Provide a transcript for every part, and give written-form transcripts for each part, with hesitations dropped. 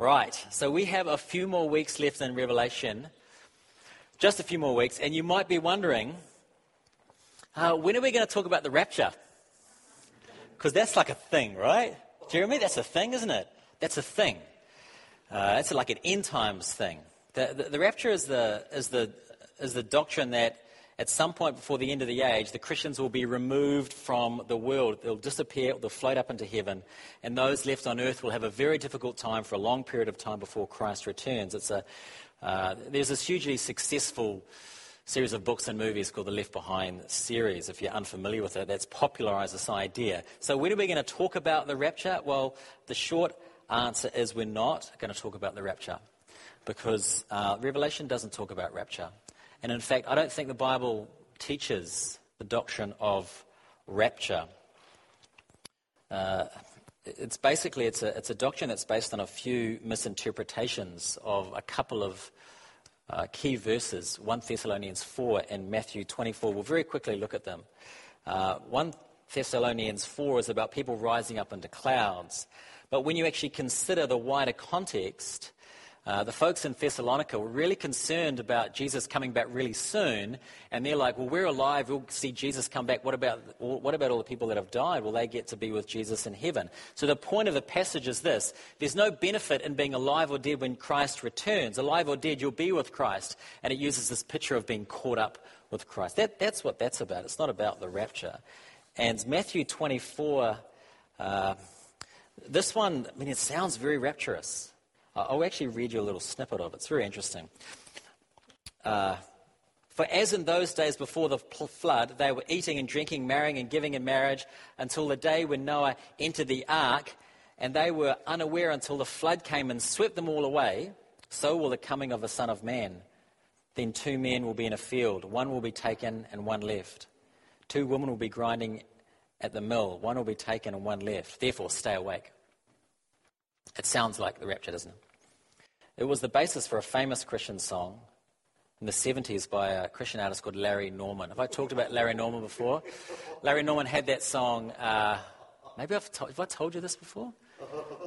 Right, so we have a few more weeks left in Revelation, just a few more weeks, and you might be wondering, when are we going to talk about the rapture? Because that's like a thing, right? Jeremy, that's a thing, isn't it? That's a thing. It's like an end times thing. The rapture is the doctrine that at some point before the end of the age, the Christians will be removed from the world. They'll disappear, they'll float up into heaven, and those left on earth will have a very difficult time for a long period of time before Christ returns. There's this hugely successful series of books and movies called the Left Behind series. If you're unfamiliar with it, that's popularized this idea. So when are we going to talk about the rapture? Well, the short answer is we're not going to talk about the rapture because Revelation doesn't talk about rapture. And in fact, I don't think the Bible teaches the doctrine of rapture. It's a doctrine that's based on a few misinterpretations of a couple of key verses, 1 Thessalonians 4 and Matthew 24. We'll very quickly look at them. 1 Thessalonians 4 is about people rising up into clouds. But when you actually consider the wider context, the folks in Thessalonica were really concerned about Jesus coming back really soon, and they're like, well, we're alive, we'll see Jesus come back. What about all the people that have died? Will they get to be with Jesus in heaven? So the point of the passage is this. There's no benefit in being alive or dead when Christ returns. Alive or dead, you'll be with Christ. And it uses this picture of being caught up with Christ. That's what that's about. It's not about the rapture. And Matthew 24, this one, I mean, it sounds very rapturous. I'll actually read you a little snippet of it. It's very interesting. For as in those days before the flood, they were eating and drinking, marrying and giving in marriage until the day when Noah entered the ark, and they were unaware until the flood came and swept them all away, so will the coming of the Son of Man. Then 2 men will be in a field, one will be taken and one left. 2 women will be grinding at the mill, one will be taken and one left. Therefore, stay awake. It sounds like the rapture, doesn't it? It was the basis for a famous Christian song in the 70s by a Christian artist called Larry Norman. Have I talked about Larry Norman before? Larry Norman had that song, have I told you this before?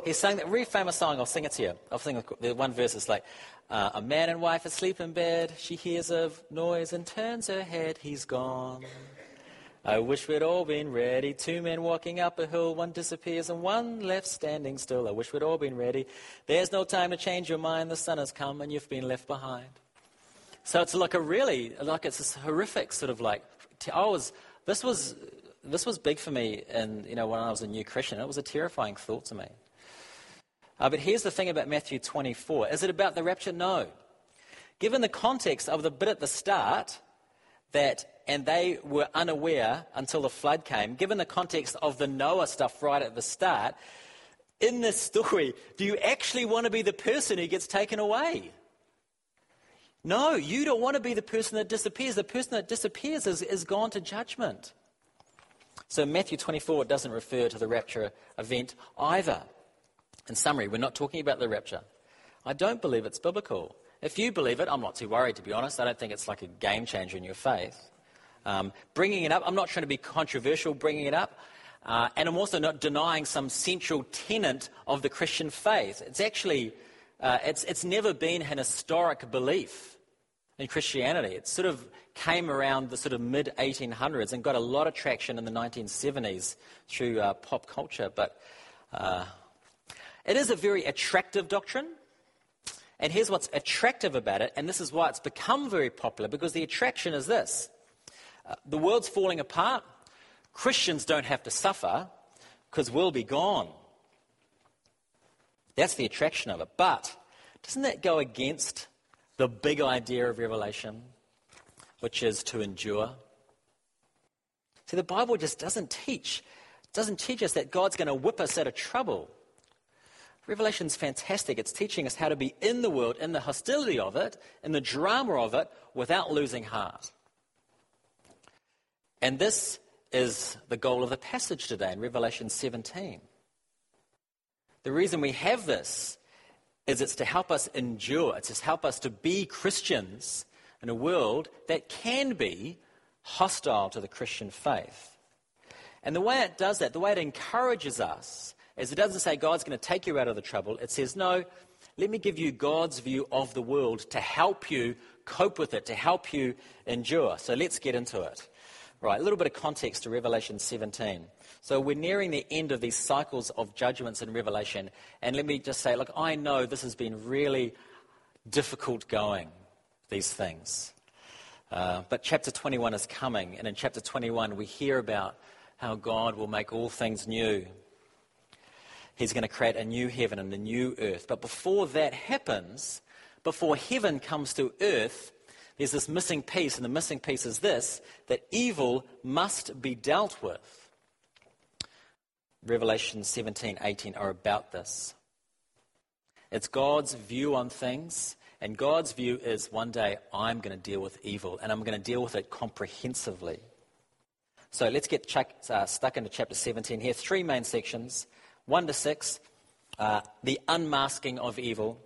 He sang that really famous song, I'll sing it to you. I'll sing the one verse, it's like, a man and wife asleep in bed, she hears a noise and turns her head, he's gone. I wish we'd all been ready. 2 men walking up a hill, one disappears and one left standing still. I wish we'd all been ready. There's no time to change your mind. The sun has come and you've been left behind. So it's like it's this horrific sort of like, this was big for me, and when I was a new Christian, it was a terrifying thought to me. But here's the thing about Matthew 24. Is it about the rapture? No. Given the context of the bit at the start that, and they were unaware until the flood came, given the context of the Noah stuff right at the start, in this story, do you actually want to be the person who gets taken away? No, you don't want to be the person that disappears. The person that disappears is gone to judgment. So Matthew 24 doesn't refer to the rapture event either. In summary, we're not talking about the rapture. I don't believe it's biblical. If you believe it, I'm not too worried, to be honest. I don't think it's like a game changer in your faith. Bringing it up, I'm not trying to be controversial bringing it up, and I'm also not denying some central tenet of the Christian faith. It's actually, it's never been an historic belief in Christianity. It sort of came around the sort of mid-1800s and got a lot of traction in the 1970s through pop culture, but it is a very attractive doctrine. And here's what's attractive about it, and this is why it's become very popular, because the attraction is this. The world's falling apart. Christians don't have to suffer because we'll be gone. That's the attraction of it. But doesn't that go against the big idea of Revelation, which is to endure? See, the Bible just doesn't teach us that God's going to whip us out of trouble. Revelation's fantastic. It's teaching us how to be in the world, in the hostility of it, in the drama of it, without losing heart. And this is the goal of the passage today in Revelation 17. The reason we have this is it's to help us endure. It's to help us to be Christians in a world that can be hostile to the Christian faith. And the way it does that, the way it encourages us, is it doesn't say God's going to take you out of the trouble. It says, no, Let me give you God's view of the world to help you cope with it, to help you endure. So let's get into it. Right, a little bit of context to Revelation 17. So we're nearing the end of these cycles of judgments in Revelation. And let me just say, look, I know this has been really difficult going, these things. But chapter 21 is coming. And in chapter 21, we hear about how God will make all things new. He's going to create a new heaven and a new earth. But before that happens, before heaven comes to earth, there's this missing piece, and the missing piece is this, that evil must be dealt with. Revelation 17, 18 are about this. It's God's view on things, and God's view is one day I'm going to deal with evil, and I'm going to deal with it comprehensively. So let's get stuck into chapter 17 here. Three main sections, 1 to 6, the unmasking of evil,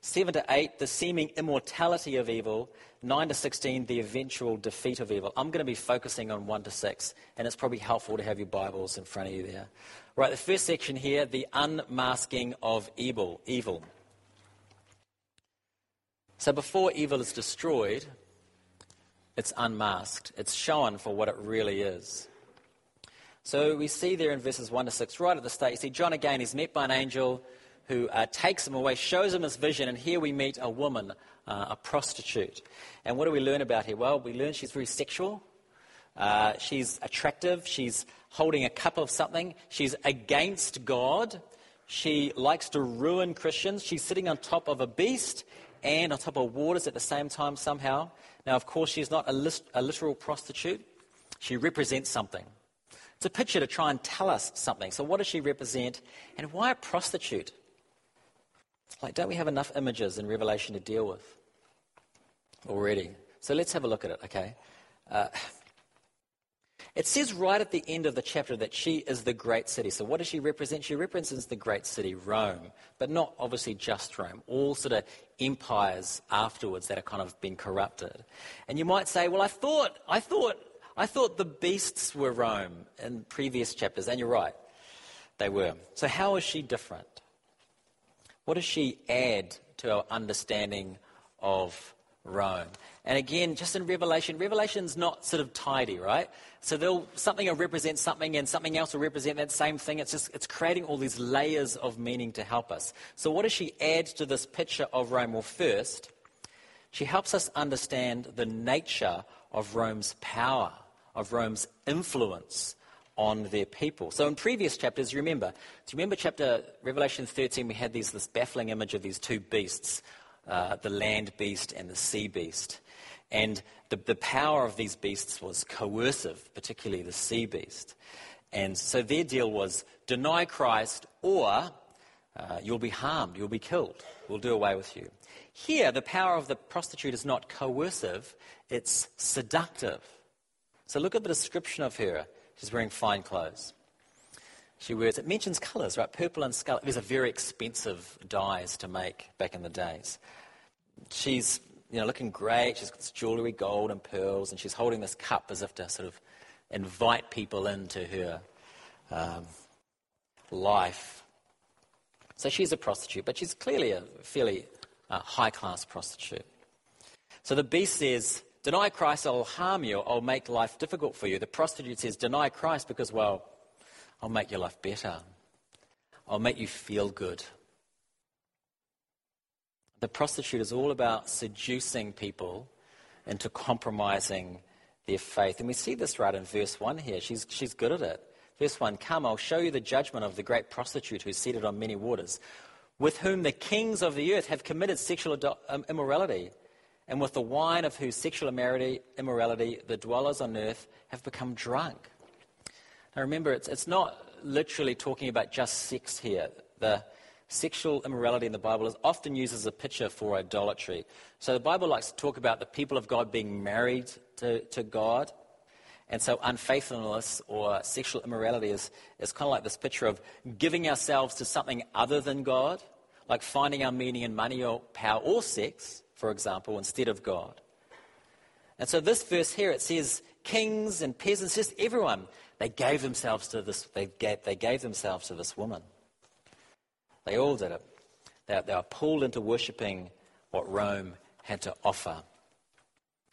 7 to 8, the seeming immortality of evil. 9 to 16, the eventual defeat of evil. I'm going to be focusing on 1 to 6, and it's probably helpful to have your Bibles in front of you there. Right, the first section here, the unmasking of evil. So before evil is destroyed, it's unmasked. It's shown for what it really is. So we see there in verses 1 to 6, right at the start, you see John again, he's met by an angel who takes him away, shows him his vision, and here we meet a woman, a prostitute. And what do we learn about her? Well, we learn she's very sexual, she's attractive, she's holding a cup of something, she's against God, she likes to ruin Christians, she's sitting on top of a beast and on top of waters at the same time somehow. Now, of course, she's not a literal prostitute, she represents something. It's a picture to try and tell us something. So what does she represent, and why a prostitute? Like, don't we have enough images in Revelation to deal with already? So let's have a look at it, okay? It says right at the end of the chapter that she is the great city. So what does she represent? She represents the great city, Rome, but not obviously just Rome, all sort of empires afterwards that have kind of been corrupted. And you might say, well, I thought the beasts were Rome in previous chapters, and you're right, they were. So how is she different? What does she add to our understanding of Rome? And again, just in Revelation, Revelation's not sort of tidy, right? So something will represent something and something else will represent that same thing. It's creating all these layers of meaning to help us. So what does she add to this picture of Rome? Well, first, she helps us understand the nature of Rome's power, of Rome's influence on their people. So in previous chapters, do you remember chapter Revelation 13, we had this baffling image of these two beasts, the land beast and the sea beast. And the power of these beasts was coercive, particularly the sea beast. And so their deal was deny Christ or you'll be harmed, you'll be killed, we'll do away with you. Here, the power of the prostitute is not coercive, it's seductive. So look at the description of her. She's wearing fine clothes. It mentions colours, right? Purple and scarlet. These are very expensive dyes to make back in the days. She's, looking great. She's got this jewellery, gold and pearls, and she's holding this cup as if to sort of invite people into her life. So she's a prostitute, but she's clearly a fairly high-class prostitute. So the beast says, deny Christ, I'll harm you, I'll make life difficult for you. The prostitute says, deny Christ because, well, I'll make your life better. I'll make you feel good. The prostitute is all about seducing people into compromising their faith. And we see this right in verse 1 here. She's good at it. Verse 1, come, I'll show you the judgment of the great prostitute who's seated on many waters, with whom the kings of the earth have committed sexual immorality. And with the wine of whose sexual immorality the dwellers on earth have become drunk. Now remember, it's not literally talking about just sex here. The sexual immorality in the Bible is often used as a picture for idolatry. So the Bible likes to talk about the people of God being married to God. And so unfaithfulness or sexual immorality is kind of like this picture of giving ourselves to something other than God, like finding our meaning in money or power or sex, for example, instead of God. And so this verse here, it says kings and peasants, just everyone, they gave themselves to this woman. They all did it. They were pulled into worshipping what Rome had to offer.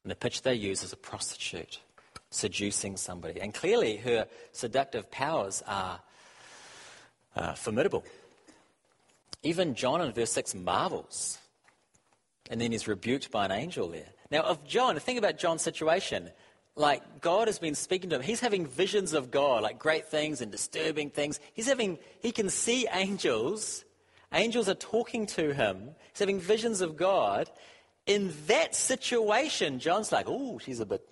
And the picture they use is a prostitute seducing somebody. And clearly her seductive powers are formidable. Even John in verse 6 marvels. And then he's rebuked by an angel there. Now, of John, think about John's situation. Like, God has been speaking to him. He's having visions of God, like great things and disturbing things. He can see angels. Angels are talking to him. He's having visions of God. In that situation, John's like, oh, she's a bit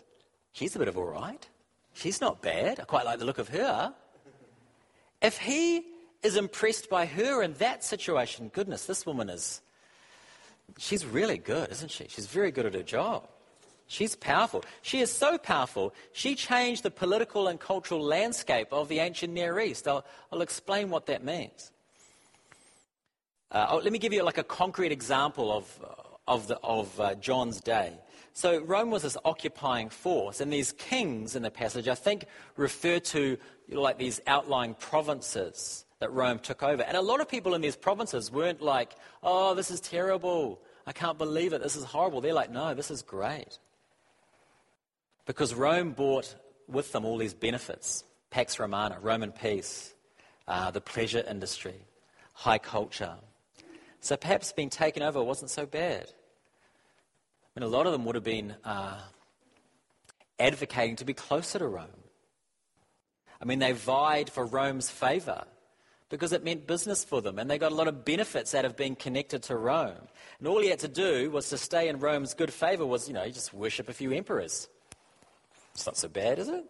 of all right. She's not bad. I quite like the look of her. If he is impressed by her in that situation, goodness, this woman is... she's really good, isn't she? She's very good at her job. She's powerful. She is so powerful, she changed the political and cultural landscape of the ancient Near East. I'll explain what that means. Let me give you like a concrete example of John's day. So Rome was this occupying force, and these kings in the passage, I think, refer to like these outlying provinces that Rome took over. And a lot of people in these provinces weren't like, oh, this is terrible. I can't believe it. This is horrible. They're like, no, this is great. Because Rome brought with them all these benefits. Pax Romana, Roman peace, the pleasure industry, high culture. So perhaps being taken over wasn't so bad. I mean, a lot of them would have been advocating to be closer to Rome. I mean, they vied for Rome's favor, because it meant business for them, and they got a lot of benefits out of being connected to Rome. And all he had to do was to stay in Rome's good favor was, you just worship a few emperors. It's not so bad, is it?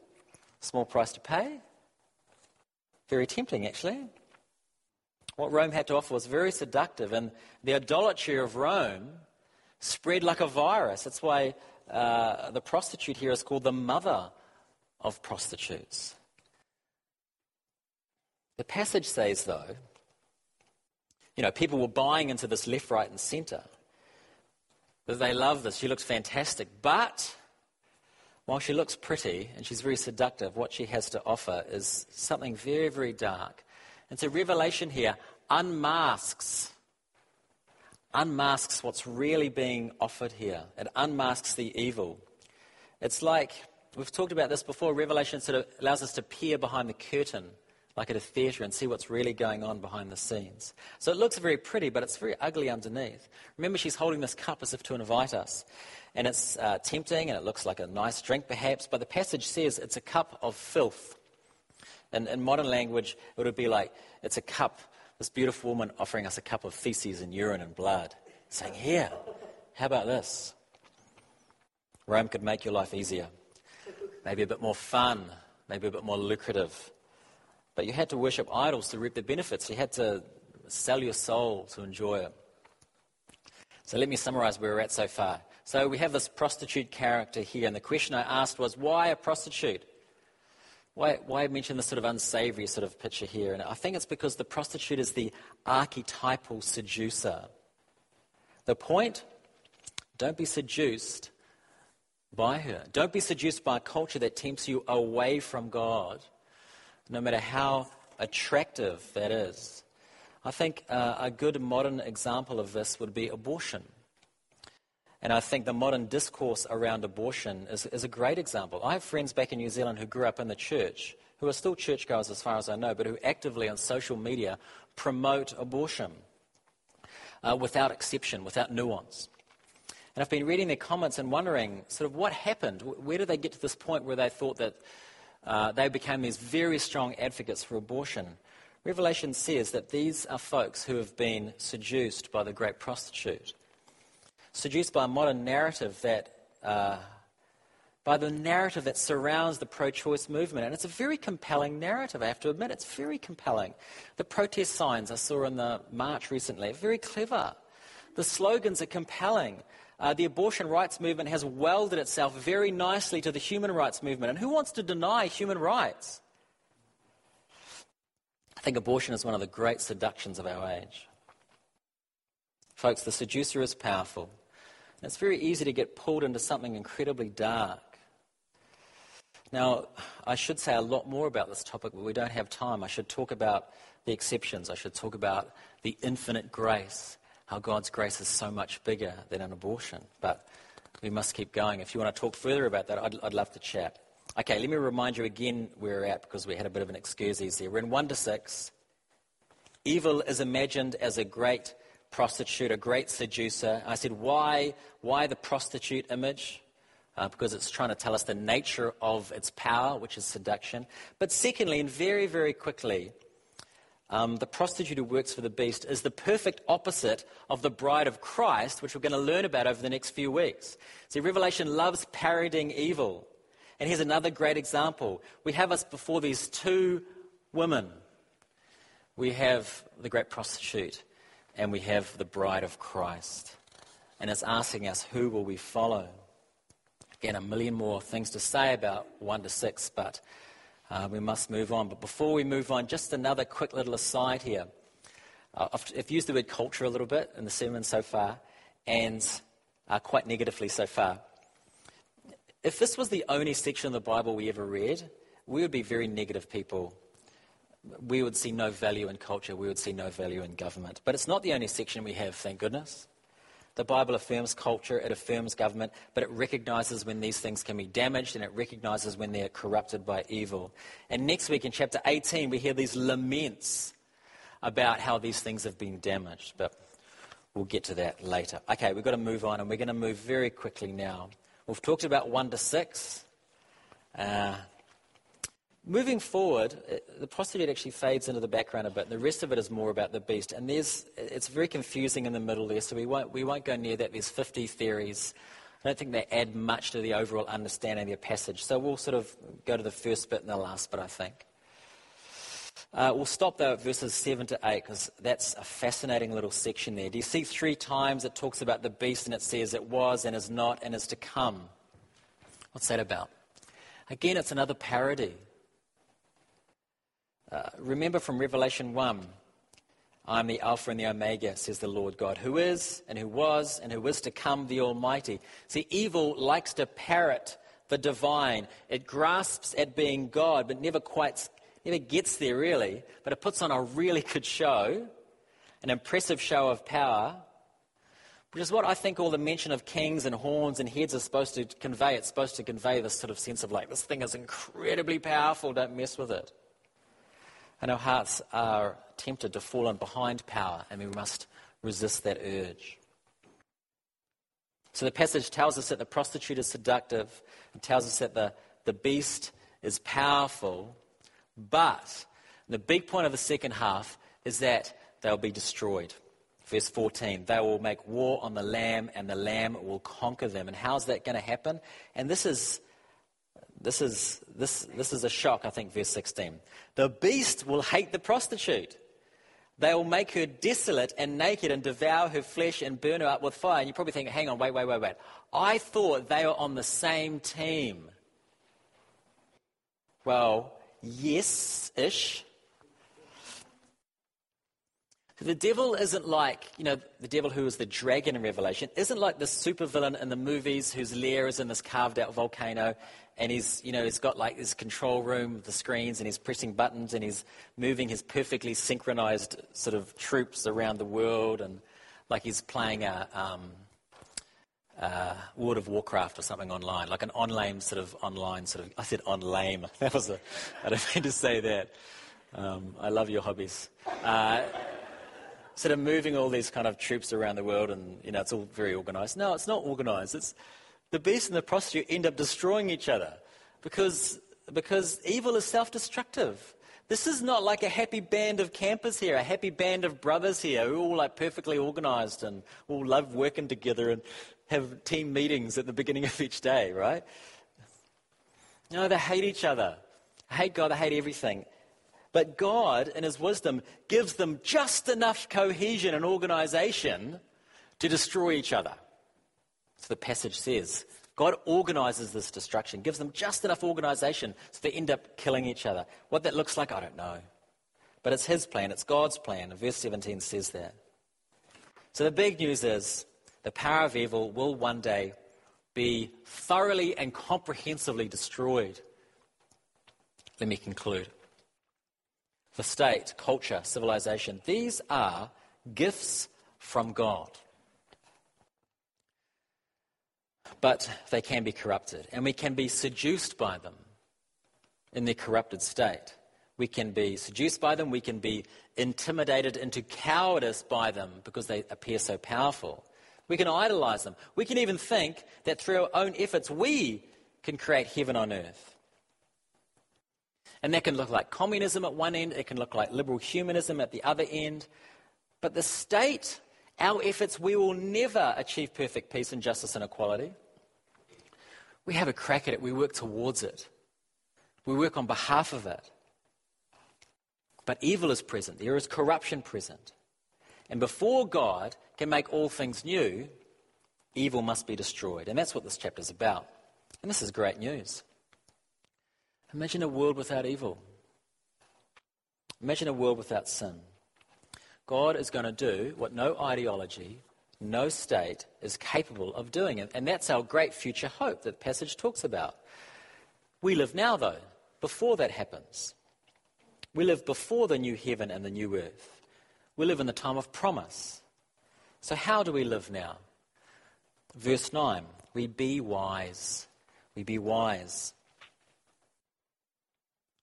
Small price to pay. Very tempting, actually. What Rome had to offer was very seductive, and the idolatry of Rome spread like a virus. That's why the prostitute here is called the mother of prostitutes. The passage says, though, people were buying into this left, right, and centre. That they love this. She looks fantastic. But while she looks pretty and she's very seductive, what she has to offer is something very, very dark. And so Revelation here unmasks what's really being offered here. It unmasks the evil. It's like, we've talked about this before, Revelation sort of allows us to peer behind the curtain, like at a theatre, and see what's really going on behind the scenes. So it looks very pretty, but it's very ugly underneath. Remember, she's holding this cup as if to invite us. And it's tempting, and it looks like a nice drink perhaps, but the passage says it's a cup of filth. And in modern language, it would be like, it's a cup, this beautiful woman offering us a cup of feces and urine and blood, saying, here, how about this? Rome could make your life easier. Maybe a bit more fun, maybe a bit more lucrative. But you had to worship idols to reap the benefits. You had to sell your soul to enjoy it. So let me summarize where we're at so far. So we have this prostitute character here, and the question I asked was, why a prostitute? Why mention this sort of unsavory sort of picture here? And I think it's because the prostitute is the archetypal seducer. The point, don't be seduced by her. Don't be seduced by a culture that tempts you away from God, no matter how attractive that is. I think a good modern example of this would be abortion. And I think the modern discourse around abortion is a great example. I have friends back in New Zealand who grew up in the church, who are still churchgoers as far as I know, but who actively on social media promote abortion without exception, without nuance. And I've been reading their comments and wondering sort of what happened. Where did they get to this point where they thought that they became these very strong advocates for abortion? Revelation says that these are folks who have been seduced by the great prostitute, seduced by a modern narrative by the narrative that surrounds the pro-choice movement. And it's a very compelling narrative, I have to admit. It's very compelling. The protest signs I saw in the march recently are very clever. The slogans are compelling. The abortion rights movement has welded itself very nicely to the human rights movement. And who wants to deny human rights? I think abortion is one of the great seductions of our age. Folks, the seducer is powerful. And it's very easy to get pulled into something incredibly dark. Now, I should say a lot more about this topic, but we don't have time. I should talk about the exceptions. I should talk about the infinite grace how God's grace is so much bigger than an abortion. But we must keep going. If you want to talk further about that, I'd love to chat. Okay, let me remind you again where we're at, because we had a bit of an excursus there. We're in 1-6. Evil is imagined as a great prostitute, a great seducer. I said, why the prostitute image? Because it's trying to tell us the nature of its power, which is seduction. But secondly, and very, very quickly, the prostitute who works for the beast is the perfect opposite of the bride of Christ, which we're going to learn about over the next few weeks. See, Revelation loves parodying evil. And here's another great example. We have us before these two women. We have the great prostitute and we have the bride of Christ. And it's asking us, who will we follow? Again, a million more things to say about 1-6, but we must move on. But before we move on, just another quick little aside here. I've used the word culture a little bit in the sermon so far, and quite negatively so far. If this was the only section of the Bible we ever read, we would be very negative people. We would see no value in culture. We would see no value in government. But it's not the only section we have, thank goodness. The Bible affirms culture. It affirms government. But it recognizes when these things can be damaged, and it recognizes when they're corrupted by evil. And next week in chapter 18, we hear these laments about how these things have been damaged. But we'll get to that later. Okay, we've got to move on, and we're going to move very quickly now. We've talked about 1-6. Moving forward, the prostitute actually fades into the background a bit. The rest of it is more about the beast. And it's very confusing in the middle there, so we won't go near that. There's 50 theories. I don't think they add much to the overall understanding of the passage. So we'll sort of go to the first bit and the last bit, I think. We'll stop, though, at verses 7-8, because that's a fascinating little section there. Do you see 3 times it talks about the beast, and it says it was and is not and is to come? What's that about? Again, it's another parody. Remember from Revelation 1, I'm the Alpha and the Omega, says the Lord God, who is and who was and who is to come, the Almighty. See, evil likes to parrot the divine. It grasps at being God, but never gets there, really, but it puts on a really good show, an impressive show of power, which is what I think all the mention of kings and horns and heads is supposed to convey. It's supposed to convey this sort of sense of, like, this thing is incredibly powerful, don't mess with it. And our hearts are tempted to fall in behind power, and we must resist that urge. So the passage tells us that the prostitute is seductive. It tells us that the beast is powerful. But the big point of the second half is that they'll be destroyed. Verse 14, they will make war on the Lamb, and the Lamb will conquer them. And how's that going to happen? And this is a shock, I think, verse 16. The beast will hate the prostitute. They will make her desolate and naked and devour her flesh and burn her up with fire. And you probably think, hang on, wait. I thought they were on the same team. Well, yes-ish. The devil isn't like, the devil who is the dragon in Revelation, isn't like the supervillain in the movies whose lair is in this carved-out volcano, and he's got like this control room with the screens, and he's pressing buttons, and he's moving his perfectly synchronized sort of troops around the world, and like he's playing World of Warcraft or something online, like an on-lame sort of online sort of... I said on-lame. I don't mean to say that. I love your hobbies. Sort of moving all these kind of troops around the world, and, it's all very organised. No, it's not organised. It's the beast and the prostitute end up destroying each other because evil is self-destructive. This is not like a happy band of campers here, a happy band of brothers here who are all like perfectly organised and all love working together and have team meetings at the beginning of each day, right? No, they hate each other. They hate God, they hate everything. But God, in his wisdom, gives them just enough cohesion and organisation to destroy each other. So the passage says, God organises this destruction, gives them just enough organisation so they end up killing each other. What that looks like, I don't know. But it's his plan, it's God's plan, and verse 17 says that. So the big news is, the power of evil will one day be thoroughly and comprehensively destroyed. Let me conclude. The state, culture, civilization, these are gifts from God. But they can be corrupted, and we can be seduced by them in their corrupted state. We can be seduced by them, we can be intimidated into cowardice by them because they appear so powerful. We can idolize them. We can even think that through our own efforts we can create heaven on earth. And that can look like communism at one end, it can look like liberal humanism at the other end. But the state, our efforts, we will never achieve perfect peace and justice and equality. We have a crack at it, we work towards it. We work on behalf of it. But evil is present, there is corruption present. And before God can make all things new, evil must be destroyed. And that's what this chapter is about. And this is great news. Imagine a world without evil. Imagine a world without sin. God is going to do what no ideology, no state is capable of doing. And that's our great future hope that the passage talks about. We live now, though, before that happens. We live before the new heaven and the new earth. We live in the time of promise. So how do we live now? Verse 9, we be wise. We be wise.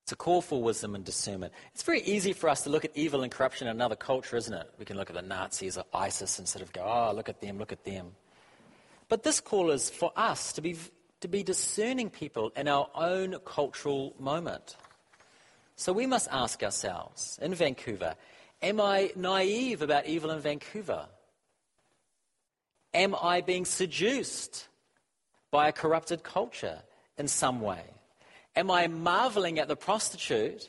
It's a call for wisdom and discernment. It's very easy for us to look at evil and corruption in another culture, isn't it? We can look at the Nazis or ISIS and sort of go, oh, look at them, look at them. But this call is for us to be discerning people in our own cultural moment. So we must ask ourselves, in Vancouver, am I naive about evil in Vancouver? Am I being seduced by a corrupted culture in some way? Am I marveling at the prostitute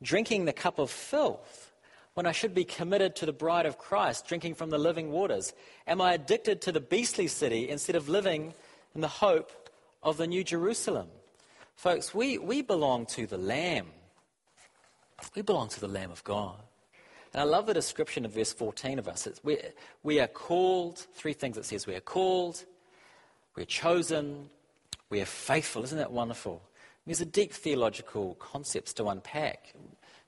drinking the cup of filth when I should be committed to the bride of Christ drinking from the living waters? Am I addicted to the beastly city instead of living in the hope of the new Jerusalem? Folks, we belong to the Lamb. We belong to the Lamb of God. And I love the description of verse 14 of us. We are called, three things it says. We are called, we are chosen, we are faithful. Isn't that wonderful? And there's a deep theological concepts to unpack,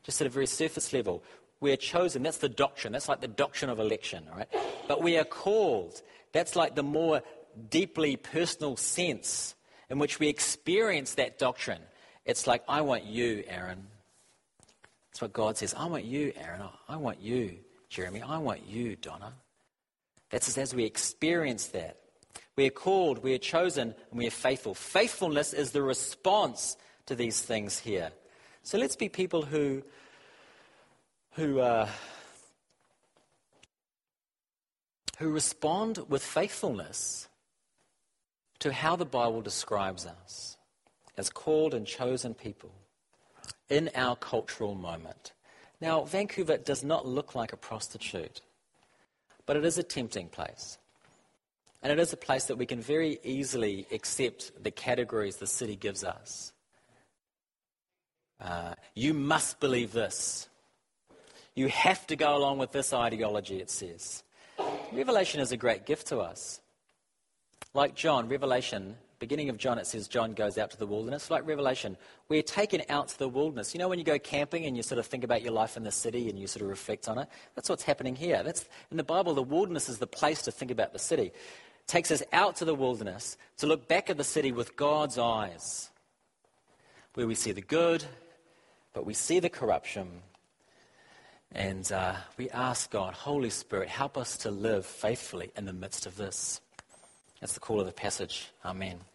just at a very surface level. We are chosen. That's the doctrine. That's like the doctrine of election, all right? But we are called. That's like the more deeply personal sense in which we experience that doctrine. It's like, I want you, Aaron. That's what God says. I want you, Aaron. I want you, Jeremy. I want you, Donna. That's as we experience that. We are called, we are chosen, and we are faithful. Faithfulness is the response to these things here. So let's be people who respond with faithfulness to how the Bible describes us as called and chosen people. In our cultural moment. Now, Vancouver does not look like a prostitute, but it is a tempting place. And it is a place that we can very easily accept the categories the city gives us. You must believe this. You have to go along with this ideology, it says. Revelation is a great gift to us. Like John, Revelation... Beginning of John, it says John goes out to the wilderness. Like Revelation, we're taken out to the wilderness. You know when you go camping and you sort of think about your life in the city and you sort of reflect on it? That's what's happening here. That's in the Bible, the wilderness is the place to think about the city. It takes us out to the wilderness to look back at the city with God's eyes, where we see the good, but we see the corruption. And we ask God, Holy Spirit, help us to live faithfully in the midst of this. That's the call of the passage. Amen.